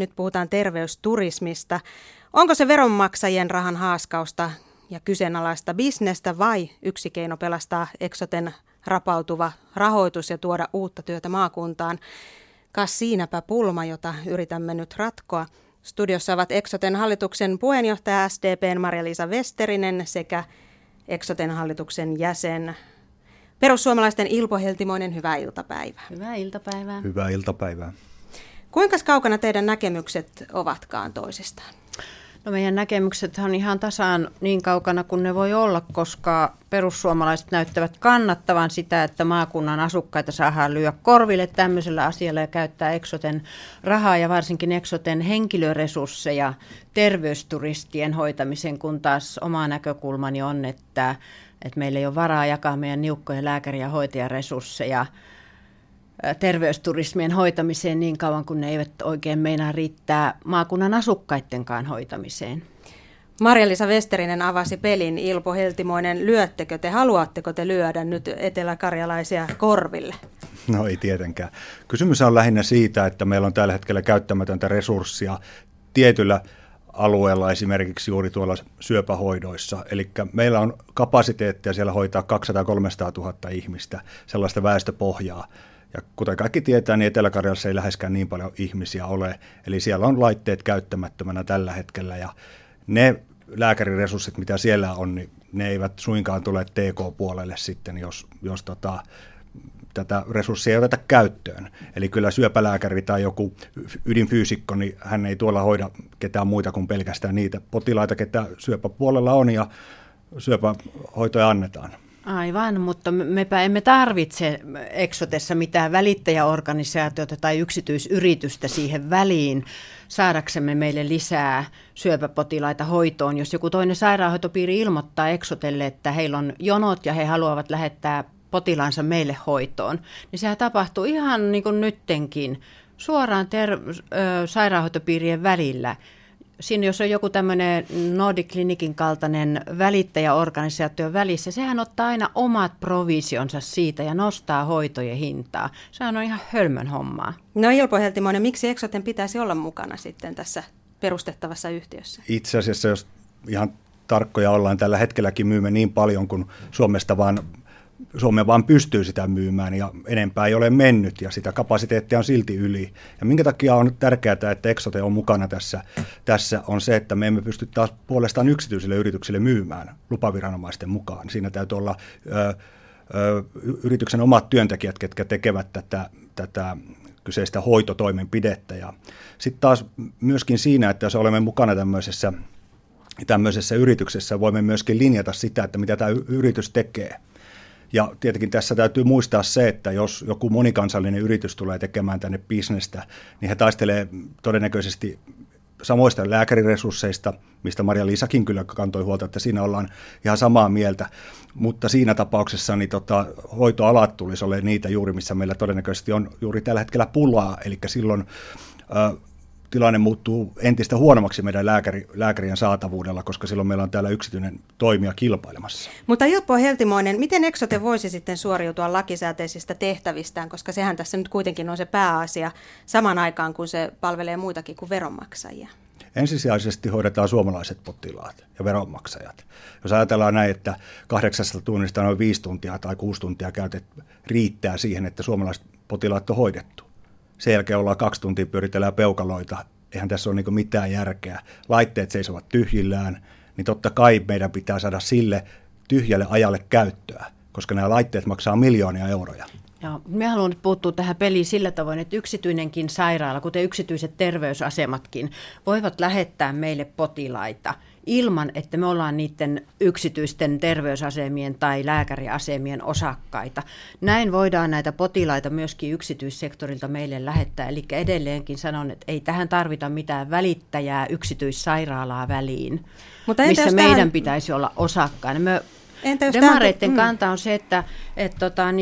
Nyt puhutaan terveysturismista. Onko se veronmaksajien rahan haaskausta ja kyseenalaista bisnestä vai yksi keino pelastaa Eksoten rapautuva rahoitus ja tuoda uutta työtä maakuntaan? Kas siinäpä pulma, jota yritämme nyt ratkoa. Studiossa ovat Eksoten hallituksen puheenjohtaja SDP:n Marja-Liisa Vesterinen sekä Eksoten hallituksen jäsen Perussuomalaisten Ilpo Heltimoinen, hyvää iltapäivää. Hyvää iltapäivää. Hyvää iltapäivää. Kuinka kaukana teidän näkemykset ovatkaan toisistaan? No meidän näkemykset on ihan tasaan niin kaukana kuin ne voi olla, koska perussuomalaiset näyttävät kannattavan sitä, että maakunnan asukkaita saadaan lyödä korville tämmöisellä asialla ja käyttää Eksoten rahaa ja varsinkin Eksoten henkilöresursseja terveysturistien hoitamiseen, kun taas oma näkökulmani on, että meillä ei ole varaa jakaa meidän niukkoja lääkäri- ja hoitajaresursseja terveysturismien hoitamiseen niin kauan, kun ne eivät oikein meinaa riittää maakunnan asukkaittenkaan hoitamiseen. Marja-Liisa Vesterinen avasi pelin. Ilpo Heltimoinen, haluatteko te lyödä nyt eteläkarjalaisia korville? No ei tietenkään. Kysymys on lähinnä siitä, että meillä on tällä hetkellä käyttämätöntä resurssia tietyllä alueella, esimerkiksi juuri tuolla syöpähoidoissa. Eli meillä on kapasiteettia siellä hoitaa 200-300 000 ihmistä, sellaista väestöpohjaa. Ja kuten kaikki tietää, niin Etelä-Karjalassa ei läheskään niin paljon ihmisiä ole, eli siellä on laitteet käyttämättömänä tällä hetkellä, ja ne lääkäriresurssit, mitä siellä on, niin ne eivät suinkaan tule TK-puolelle sitten, jos tätä resurssia ei oteta käyttöön. Eli kyllä syöpälääkäri tai joku ydinfyysikko, niin hän ei tuolla hoida ketään muita kuin pelkästään niitä potilaita, ketä syöpäpuolella on, ja syöpähoitoja annetaan. Aivan, mutta mepä emme tarvitse Eksotessa mitään välittäjäorganisaatiota tai yksityisyritystä siihen väliin saadaksemme meille lisää syöpäpotilaita hoitoon. Jos joku toinen sairaanhoitopiiri ilmoittaa Eksotelle, että heillä on jonot ja he haluavat lähettää potilaansa meille hoitoon, niin sehän tapahtuu ihan niin kuin nyttenkin suoraan sairaanhoitopiirien välillä. Siinä jos on joku tämmöinen Nordic Clinicin kaltainen välittäjäorganisaatio välissä, sehän ottaa aina omat provisionsa siitä ja nostaa hoitojen hintaa. Sehän on ihan hölmön hommaa. No Ilpo Heltimoinen, miksi Eksoten pitäisi olla mukana sitten tässä perustettavassa yhtiössä? Itse asiassa, jos ihan tarkkoja ollaan, tällä hetkelläkin myymme niin paljon kuin Suomen vaan pystyy sitä myymään, ja enempää ei ole mennyt, ja sitä kapasiteettia on silti yli. Ja minkä takia on tärkeää, että Eksote on mukana tässä on se, että me emme pysty taas puolestaan yksityisille yrityksille myymään lupaviranomaisten mukaan. Siinä täytyy olla yrityksen omat työntekijät, ketkä tekevät tätä kyseistä hoitotoimenpidettä. Ja sitten taas myöskin siinä, että jos olemme mukana tämmöisessä yrityksessä, voimme myöskin linjata sitä, että mitä tämä yritys tekee. Ja tietenkin tässä täytyy muistaa se, että jos joku monikansallinen yritys tulee tekemään tänne bisnestä, niin he taistelee todennäköisesti samoista lääkäriresursseista, mistä Marja-Liisakin kyllä kantoi huolta, että siinä ollaan ihan samaa mieltä. Mutta siinä tapauksessa niin hoitoalat tulisi olemaan niitä juuri, missä meillä todennäköisesti on juuri tällä hetkellä pulaa, eli silloin tilanne muuttuu entistä huonommaksi meidän lääkärien saatavuudella, koska silloin meillä on täällä yksityinen toimija kilpailemassa. Mutta Ilpo Heltimoinen, miten Eksote voisi sitten suoriutua lakisääteisistä tehtävistään, koska sehän tässä nyt kuitenkin on se pääasia saman aikaan, kun se palvelee muitakin kuin veronmaksajia? Ensisijaisesti hoidetaan suomalaiset potilaat ja veronmaksajat. Jos ajatellaan näin, että 8 tunnista noin 5 tuntia tai 6 tuntia riittää siihen, että suomalaiset potilaat on hoidettu. Sen jälkeen ollaan 2 tuntia pyöritellään peukaloita. Eihän tässä ole niin kuin mitään järkeä. Laitteet seisovat tyhjillään, niin totta kai meidän pitää saada sille tyhjälle ajalle käyttöä, koska nämä laitteet maksaa miljoonia euroja. Ja minä haluan nyt puuttua tähän peliin sillä tavoin, että yksityinenkin sairaala, kuten yksityiset terveysasematkin, voivat lähettää meille potilaita ilman, että me ollaan niiden yksityisten terveysasemien tai lääkäriasemien osakkaita. Näin voidaan näitä potilaita myöskin yksityissektorilta meille lähettää. Eli edelleenkin sanon, että ei tähän tarvita mitään välittäjää yksityissairaalaa väliin, mutta missä meidän pitäisi olla osakkaina. Demareiden kanta on se, että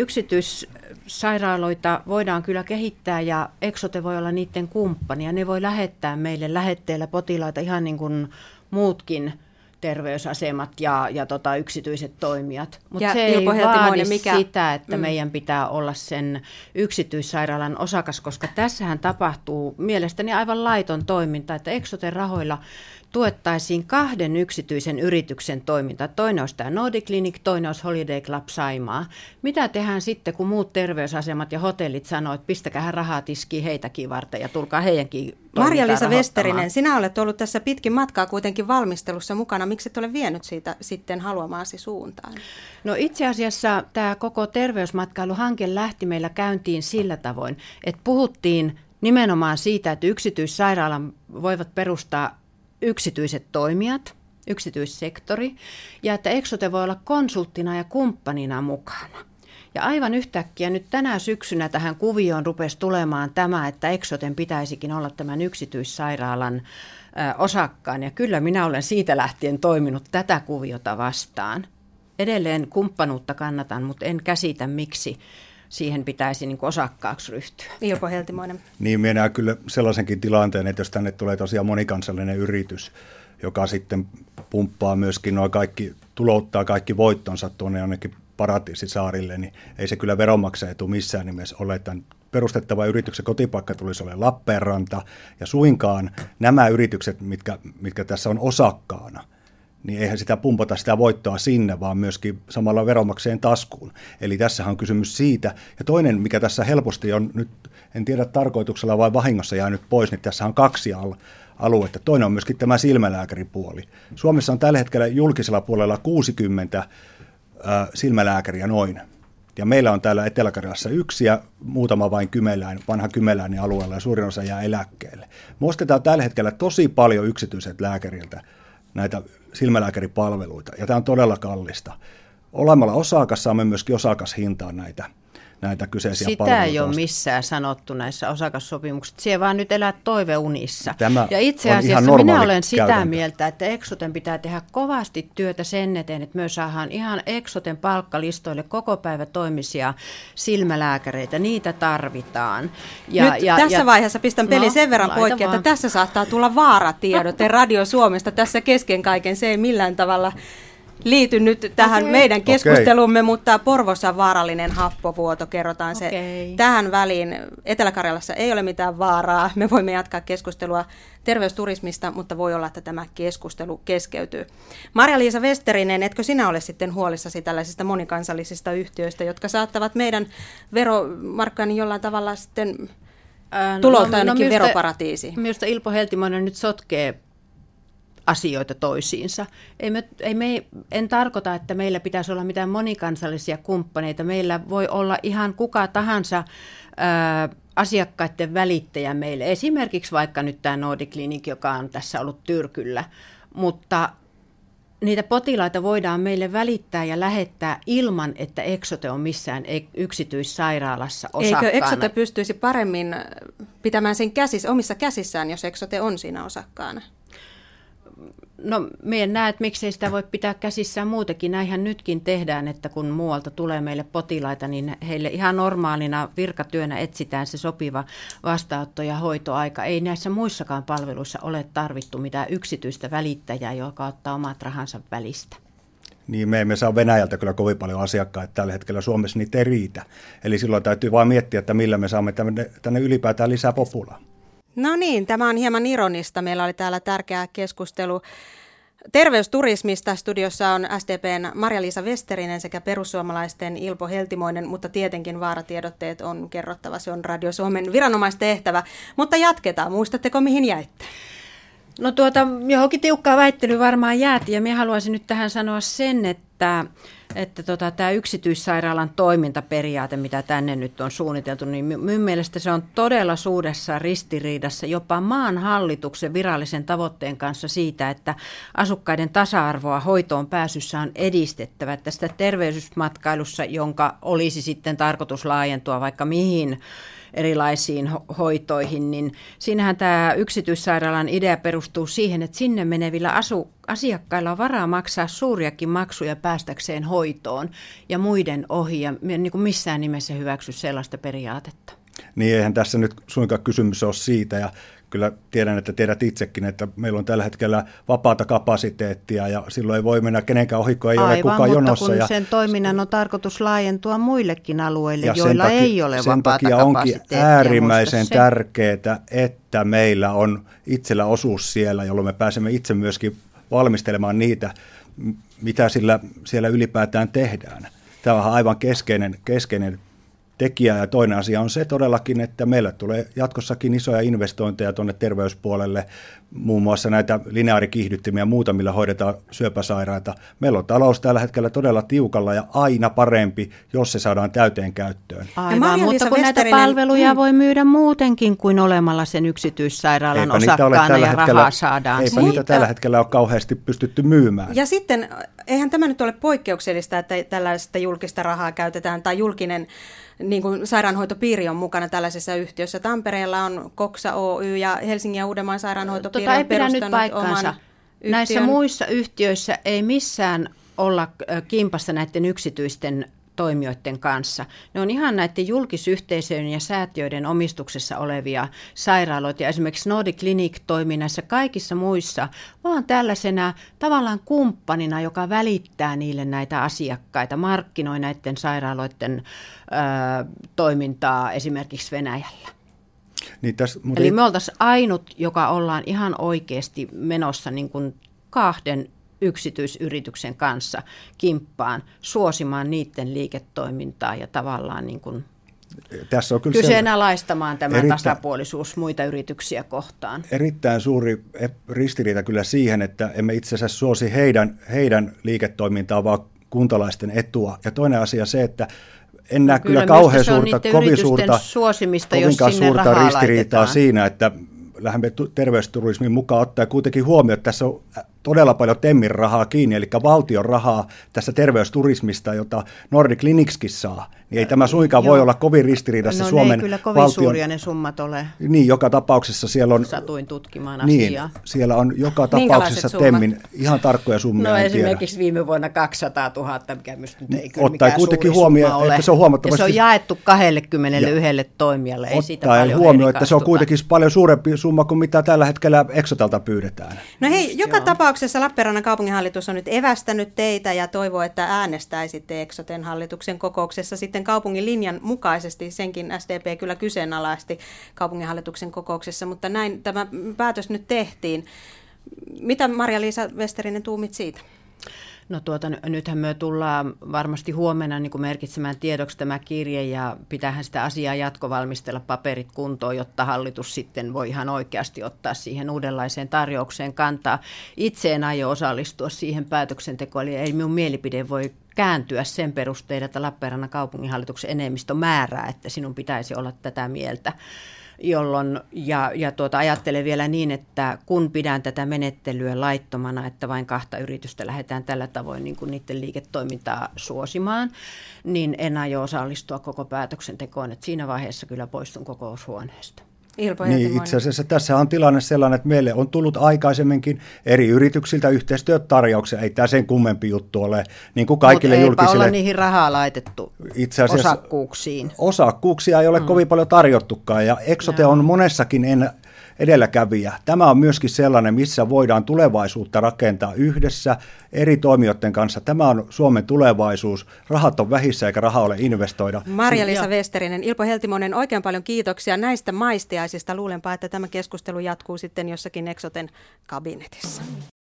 yksityissairaaloita voidaan kyllä kehittää ja Eksote voi olla niiden kumppani ja ne voi lähettää meille lähetteellä potilaita ihan niin kuin muutkin terveysasemat ja yksityiset toimijat. Mutta se Ilpo ei vaadi sitä, että meidän pitää olla sen yksityissairaalan osakas, koska tässähän tapahtuu mielestäni aivan laiton toiminta, että Eksoten rahoilla tuettaisiin kahden yksityisen yrityksen toimintaa. Toinen olisi tämä Nordic Clinic, toinen olisi Holiday Club Saimaa. Mitä tehdään sitten, kun muut terveysasemat ja hotellit sanoo, että pistäkää rahaa tiskiin heitäkin varten ja tulkaa heidänkin toimintaan Marja-Liisa Vesterinen, sinä olet ollut tässä pitkin matkaa kuitenkin valmistelussa mukana. Miksi et ole vienyt siitä sitten haluamaasi suuntaan? No itse asiassa tämä koko terveysmatkailuhanke lähti meillä käyntiin sillä tavoin, että puhuttiin nimenomaan siitä, että yksityissairaalan voivat perustaa yksityiset toimijat, yksityissektori, ja että Eksote voi olla konsulttina ja kumppanina mukana. Ja aivan yhtäkkiä nyt tänä syksynä tähän kuvioon rupesi tulemaan tämä, että Eksoten pitäisikin olla tämän yksityissairaalan osakkaan, ja kyllä minä olen siitä lähtien toiminut tätä kuviota vastaan. Edelleen kumppanuutta kannatan, mutta en käsitä miksi siihen pitäisi niin kuin osakkaaksi ryhtyä. Ilpo Heltimoinen. Niin, minä näen kyllä sellaisenkin tilanteen, että jos tänne tulee tosiaan monikansallinen yritys, joka sitten pumppaa myöskin tulouttaa kaikki voittonsa tuonne jonnekin paratiisisaarille, niin ei se kyllä veronmaksaja etu missään nimessä ole. Tämän perustettavan yrityksen kotipaikka tulisi olla Lappeenranta, ja suinkaan nämä yritykset, mitkä tässä on osakkaana, niin eihän sitä pumpata sitä voittoa sinne, vaan myöskin samalla veronmaksajien taskuun. Eli tässä on kysymys siitä. Ja toinen, mikä tässä helposti on nyt, en tiedä tarkoituksella vai vahingossa jäänyt pois, niin tässä on kaksi aluetta. Toinen on myöskin tämä silmälääkäripuoli. Suomessa on tällä hetkellä julkisella puolella 60 silmälääkäriä noin. Ja meillä on täällä Etelä-Karjalassa yksi ja muutama vain vanha Kymeläinen alueella, ja suurin osa jää eläkkeelle. Me ostetaan tällä hetkellä tosi paljon yksityiset lääkäriltä näitä silmälääkäripalveluita, ja tämä on todella kallista. Olemalla osakas saamme myöskin osakashintaan näitä kyseisiä palveluita. Sitä ei ole missään sanottu näissä osakassopimuksissa. Siellä vaan nyt elää toiveunissa. Tämä ja itse asiassa minä olen sitä mieltä, että Eksoten pitää tehdä kovasti työtä sen eteen, että me saadaan ihan Eksoten palkkalistoille kokopäivätoimisia silmälääkäreitä. Niitä tarvitaan. Ja tässä vaiheessa pistän peli sen verran poikki, että tässä saattaa tulla vaaratiedot ja Radio Suomesta tässä kesken kaiken. Se ei millään tavalla liity nyt tähän meidän keskustelumme, mutta Porvossa on vaarallinen happovuoto, kerrotaan se tähän väliin. Etelä-Karjalassa ei ole mitään vaaraa, me voimme jatkaa keskustelua terveysturismista, mutta voi olla, että tämä keskustelu keskeytyy. Marja-Liisa Vesterinen, etkö sinä ole sitten huolissasi tällaisista monikansallisista yhtiöistä, jotka saattavat meidän veromarkkaan jollain tavalla sitten tulouttaa jonnekin veroparatiisiin? Minusta Ilpo Heltimoinen nyt sotkee asioita toisiinsa. En tarkoita, että meillä pitäisi olla mitään monikansallisia kumppaneita. Meillä voi olla ihan kuka tahansa asiakkaiden välittäjä meille. Esimerkiksi vaikka nyt tämä Nordic Clinic, joka on tässä ollut tyrkyllä. Mutta niitä potilaita voidaan meille välittää ja lähettää ilman, että Eksote on missään yksityissairaalassa osakkaana. Eikö Eksote pystyisi paremmin pitämään sen omissa käsissään, jos Eksote on siinä osakkaana? No, minä en näe, että miksei sitä voi pitää käsissään muutenkin. Näinhän nytkin tehdään, että kun muualta tulee meille potilaita, niin heille ihan normaalina virkatyönä etsitään se sopiva vastaanotto ja hoitoaika. Ei näissä muissakaan palveluissa ole tarvittu mitään yksityistä välittäjää, joka ottaa omat rahansa välistä. Niin, me emme saa Venäjältä kyllä kovin paljon asiakkaita tällä hetkellä. Suomessa niitä ei riitä. Eli silloin täytyy vain miettiä, että millä me saamme tänne ylipäätään lisää populaa. No niin, tämä on hieman ironista. Meillä oli täällä tärkeä keskustelu terveysturismista. Studiossa on SDP:n Marja-Liisa Vesterinen sekä perussuomalaisten Ilpo Heltimoinen, mutta tietenkin vaaratiedotteet on kerrottava. Se on Radio Suomen viranomaistehtävä. Mutta jatketaan. Muistatteko, mihin jäitte? No johonkin tiukkaa väittelyä varmaan jäätiin, ja minä haluaisin nyt tähän sanoa sen, että tämä yksityissairaalan toimintaperiaate, mitä tänne nyt on suunniteltu, niin minun mielestä se on todella suuressa ristiriidassa jopa maan hallituksen virallisen tavoitteen kanssa siitä, että asukkaiden tasa-arvoa hoitoon pääsyssä on edistettävä. Tästä terveysmatkailussa, jonka olisi sitten tarkoitus laajentua vaikka mihin erilaisiin hoitoihin, niin siinähän tämä yksityissairaalan idea perustuu siihen, että sinne menevillä asiakkailla on varaa maksaa suuriakin maksuja päästäkseen hoitoon ja muiden ohi, ja niin kuin missään nimessä hyväksy sellaista periaatetta. Niin, eihän tässä nyt suinkaan kysymys ole siitä, ja kyllä tiedän, että tiedät itsekin, että meillä on tällä hetkellä vapaata kapasiteettia ja silloin ei voi mennä kenenkään ohikkoon, ei aivan, ole kukaan jonossa. Aivan, mutta kun sen toiminnan on tarkoitus laajentua muillekin alueille, joilla ei ole vapaata kapasiteettia. Sen takia onkin äärimmäisen tärkeää, että meillä on itsellä osuus siellä, jolloin me pääsemme itse myöskin valmistelemaan niitä, mitä siellä ylipäätään tehdään. Tämä on aivan keskeinen tekijä, ja toinen asia on se todellakin, että meillä tulee jatkossakin isoja investointeja tuonne terveyspuolelle, muun muassa näitä lineaarikiihdyttimiä ja muuta, millä hoidetaan syöpäsairaita. Meillä on talous tällä hetkellä todella tiukalla ja aina parempi, jos se saadaan täyteen käyttöön. Aivan, mutta kun näitä palveluja voi myydä muutenkin kuin olemalla sen yksityissairaalan osakkaana ja rahaa saadaan. Eipä niitä tällä hetkellä ole kauheasti pystytty myymään. Ja sitten, eihän tämä nyt ole poikkeuksellista, että tällaista julkista rahaa käytetään tai julkinen niin kuin sairaanhoitopiiri on mukana tällaisessa yhtiössä. Tampereella on Koksa Oy ja Helsingin ja Uudenmaan sairaanhoitopiiri on perustanut oman yhtiön. Näissä muissa yhtiöissä ei missään olla kimpassa näiden yksityisten toimijoiden kanssa. Ne on ihan näiden julkisyhteisöjen ja säätiöiden omistuksessa olevia sairaaloita. Ja esimerkiksi Nordic Clinic toimii näissä kaikissa muissa, vaan tällaisena tavallaan kumppanina, joka välittää niille näitä asiakkaita, markkinoi näiden sairaaloiden toimintaa esimerkiksi Venäjällä. Niin tässä, eli me oltaisiin ainut, joka ollaan ihan oikeasti menossa niin kuin kahden yksityisyrityksen kanssa kimppaan, suosimaan niiden liiketoimintaa ja tavallaan niin kuin tässä on kyllä kyseenalaistamaan tämän tasapuolisuus muita yrityksiä kohtaan. Erittäin suuri ristiriita kyllä siihen, että emme itse asiassa suosi heidän liiketoimintaa, vaan kuntalaisten etua. Ja toinen asia se, että en näe kyllä kauhean suurta, kovin suurta, kovinkaan suurta ristiriitaa laitetaan siinä, että lähdemme terveysturismin mukaan ottaa kuitenkin huomioon, että tässä on todella paljon TEMin rahaa kiinni, eli valtion rahaa tässä terveysturismista, jota Nordic Clinickin saa. Niin ei tämä suinkaan voi olla kovin ristiriidassa Suomen valtion. No ei kyllä kovin suuria ne summat ole. Niin, joka tapauksessa siellä on. Satuin tutkimaan asiaa. Niin, siellä on joka tapauksessa TEMin ihan tarkkoja summia. No esimerkiksi viime vuonna 200 000, mikä myös ei kyllä mikään suuri summa ole. Että se on huomattavasti. Ja se on jaettu 21 toimijalle. Ei siitä paljon erikastuta. Huomioon, että se on kuitenkin paljon suurempi summa kuin mitä tällä hetkellä Exotalta pyydetään. No hei, joka tapauksessa Lappeenrannan kaupunginhallitus on nyt evästänyt teitä ja toivoo, että äänestäisitte Eksoten hallituksen kokouksessa sitten kaupungin linjan mukaisesti. Senkin SDP kyllä kyseenalaisti kaupunginhallituksen kokouksessa, mutta näin tämä päätös nyt tehtiin. Mitä Marja-Liisa Vesterinen tuumit siitä? No nythän me tullaan varmasti huomenna niin kuin merkitsemään tiedoksi tämä kirje ja pitäähän sitä asiaa jatkovalmistella paperit kuntoon, jotta hallitus sitten voi ihan oikeasti ottaa siihen uudenlaiseen tarjoukseen kantaa. Itse en aio osallistua siihen päätöksentekoon, eli ei minun mielipide voi kääntyä sen perusteella, että Lappeenrannan kaupunginhallituksen enemmistö määrää, että sinun pitäisi olla tätä mieltä. Jolloin, ajattelen vielä niin, että kun pidän tätä menettelyä laittomana, että vain kahta yritystä lähdetään tällä tavoin niin kuin niiden liiketoimintaa suosimaan, niin en aio osallistua koko päätöksentekoon. Et siinä vaiheessa kyllä poistun kokoushuoneesta. Niin, itse asiassa tässä on tilanne sellainen, että meille on tullut aikaisemminkin eri yrityksiltä yhteistyötarjouksia. Ei tämä sen kummempi juttu ole, niin kuin kaikille julkisille. Mutta eipä olla niihin rahaa laitettu itse asiassa, osakkuuksiin. Osakkuuksia ei ole kovin paljon tarjottukaan, ja Eksote on monessakin edelläkävijä. Tämä on myöskin sellainen, missä voidaan tulevaisuutta rakentaa yhdessä eri toimijoiden kanssa. Tämä on Suomen tulevaisuus. Rahat on vähissä eikä rahaa ole investoida. Marja-Liisa Vesterinen, Ilpo Heltimoinen, oikein paljon kiitoksia näistä maistiaisista. Luulenpa, että tämä keskustelu jatkuu sitten jossakin Eksoten kabinetissa.